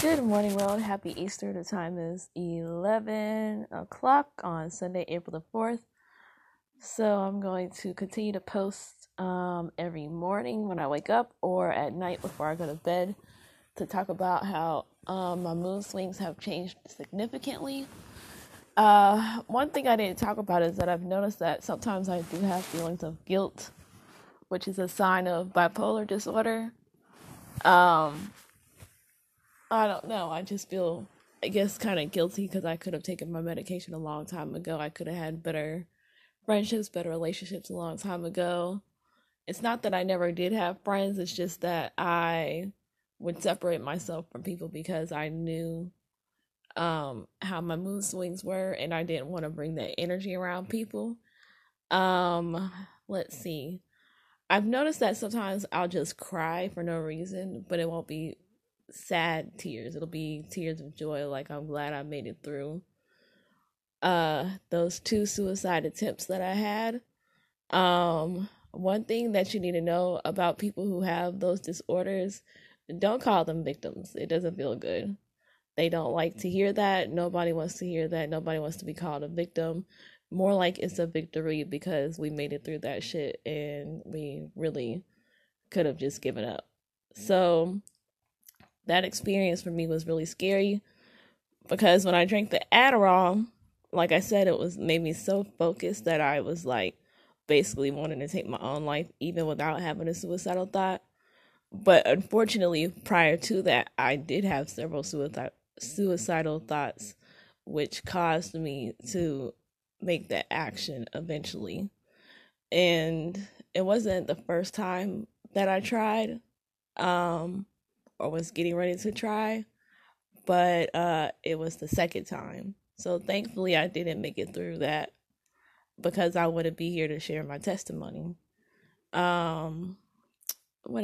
Good morning, world. Happy Easter. The time is 11 o'clock on Sunday, April the 4th. So I'm going to continue to post every morning when I wake up or at night before I go to bed to talk about how my mood swings have changed significantly. One thing I didn't talk about is that I've noticed that sometimes I do have feelings of guilt, which is a sign of bipolar disorder. I don't know. I just feel, I guess, kind of guilty because I could have taken my medication a long time ago. I could have had better friendships, better relationships a long time ago. It's not that I never did have friends. It's just that I would separate myself from people because I knew how my mood swings were, and I didn't want to bring that energy around people. Let's see. I've noticed that sometimes I'll just cry for no reason, but it won't be sad tears. It'll be tears of joy, like I'm glad I made it through those 2 suicide attempts that I had. One thing that you need to know about people who have those disorders, don't call them victims. It doesn't feel good. They don't like to hear that. Nobody wants to hear that. Nobody wants to be called a victim. More like it's a victory because we made it through that shit and we really could have just given up. So that experience for me was really scary because when I drank the Adderall, like I said, it was made me so focused that I was like basically wanting to take my own life even without having a suicidal thought. But unfortunately, prior to that, I did have several suicidal thoughts, which caused me to make that action eventually. And it wasn't the first time that I tried, or was getting ready to try, but it was the second time. So thankfully I didn't make it through that because I wouldn't be here to share my testimony. What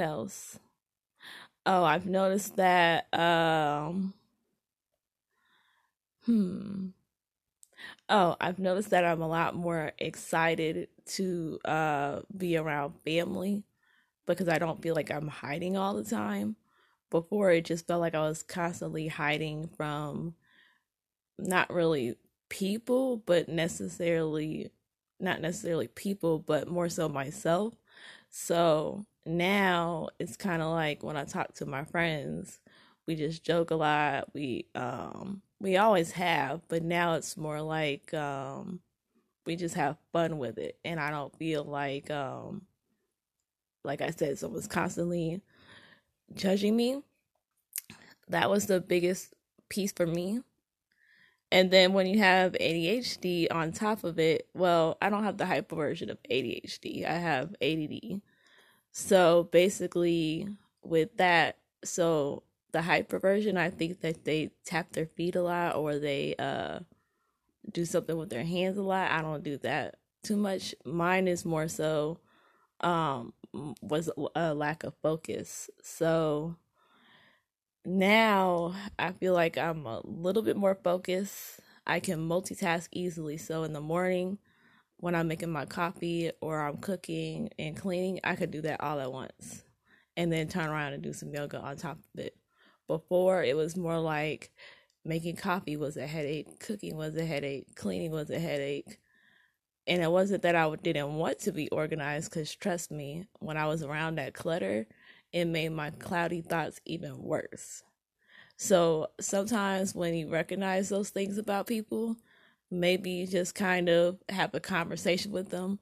else? Oh, I've noticed that I've noticed that I'm a lot more excited to be around family because I don't feel like I'm hiding all the time. Before, it just felt like I was constantly hiding from not really people, but but more so myself. So now it's kind of like when I talk to my friends, we just joke a lot. We always have, but now it's more like we just have fun with it. And I don't feel like I said, someone's constantly judging me. That was the biggest piece for me. And then when you have ADHD on top of it, well, I don't have the hyper version of ADHD. I have ADD. So basically with that, so the hyper version, I think that they tap their feet a lot or they do something with their hands a lot. I don't do that too much. Mine is more so was a lack of focus. So now I feel like I'm a little bit more focused. I can multitask easily. So in the morning when I'm making my coffee or I'm cooking and cleaning, I could do that all at once and then turn around and do some yoga on top of it. Before, it was more like making coffee was a headache, cooking was a headache, cleaning was a headache. And it wasn't that I didn't want to be organized, because trust me, when I was around that clutter, it made my cloudy thoughts even worse. So sometimes when you recognize those things about people, maybe you just kind of have a conversation with them.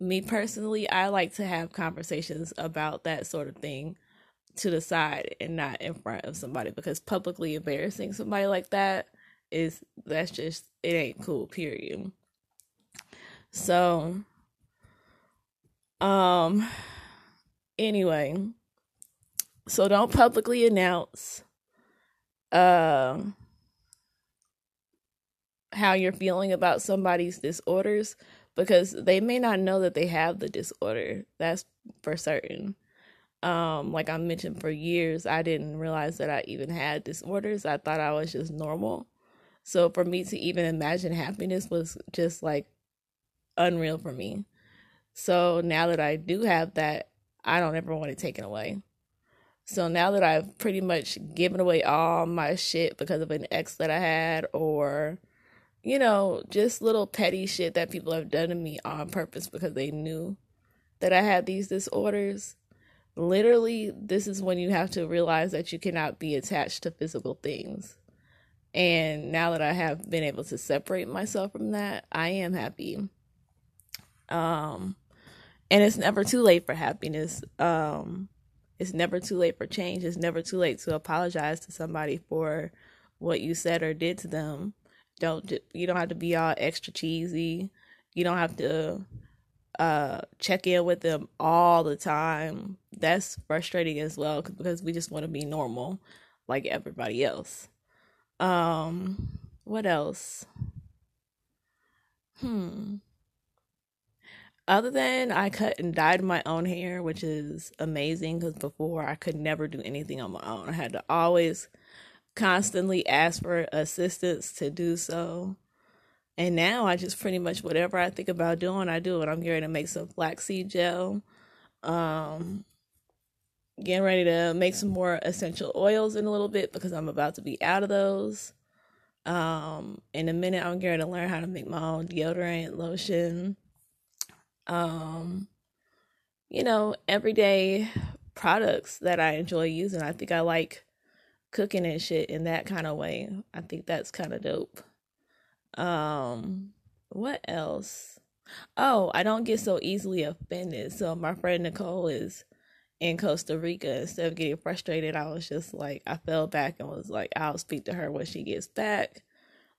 Me personally, I like to have conversations about that sort of thing to the side and not in front of somebody, because publicly embarrassing somebody like that it ain't cool, period. So, anyway, so don't publicly announce, how you're feeling about somebody's disorders, because they may not know that they have the disorder. That's for certain. Like I mentioned, for years, I didn't realize that I even had disorders. I thought I was just normal. So for me to even imagine happiness was just like unreal for me. So now that I do have that, I don't ever want it taken away. So now that I've pretty much given away all my shit because of an ex that I had, or, you know, just little petty shit that people have done to me on purpose because they knew that I had these disorders. Literally, this is when you have to realize that you cannot be attached to physical things. And now that I have been able to separate myself from that, I am happy. And it's never too late for happiness. It's never too late for change. It's never too late to apologize to somebody for what you said or did to them. You don't have to be all extra cheesy. You don't have to check in with them all the time. That's frustrating as well, because we just want to be normal like everybody else. What else? Other than I cut and dyed my own hair, which is amazing, because before I could never do anything on my own. I had to always constantly ask for assistance to do so. And now I just pretty much whatever I think about doing, I do it. I'm getting ready to make some flaxseed gel. Getting ready to make some more essential oils in a little bit because I'm about to be out of those. In a minute, I'm getting ready to learn how to make my own deodorant, lotion. You know, everyday products that I enjoy using. I think I like cooking and shit in that kind of way. I think that's kind of dope. What else? Oh, I don't get so easily offended. So my friend Nicole is in Costa Rica. Instead of getting frustrated, I was just like, I fell back and was like, I'll speak to her when she gets back.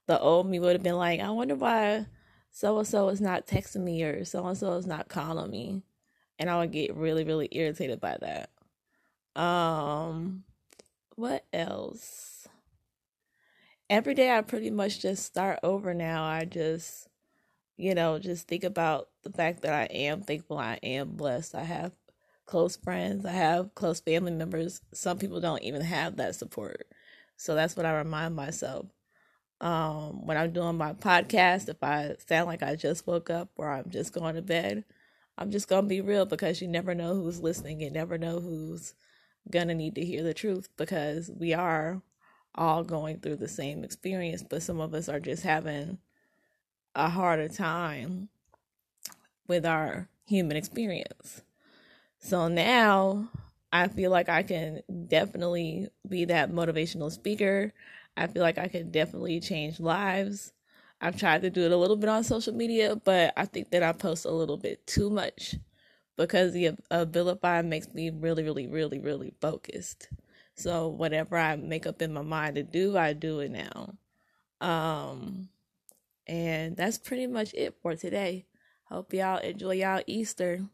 The old me would have been like, I wonder why so-and-so is not texting me, or so-and-so is not calling me. And I would get really, really irritated by that. What else? Every day I pretty much just start over now. I just, you know, just think about the fact that I am thankful. I am blessed. I have close friends. I have close family members. Some people don't even have that support. So that's what I remind myself. When I'm doing my podcast, if I sound like I just woke up or I'm just going to bed, I'm just going to be real, because you never know who's listening. You never know who's going to need to hear the truth, because we are all going through the same experience, but some of us are just having a harder time with our human experience. So now I feel like I can definitely be that motivational speaker. I feel like I can definitely change lives. I've tried to do it a little bit on social media, but I think that I post a little bit too much, because the Abilify makes me really, really, really, really focused. So whatever I make up in my mind to do, I do it now. And that's pretty much it for today. Hope y'all enjoy y'all Easter.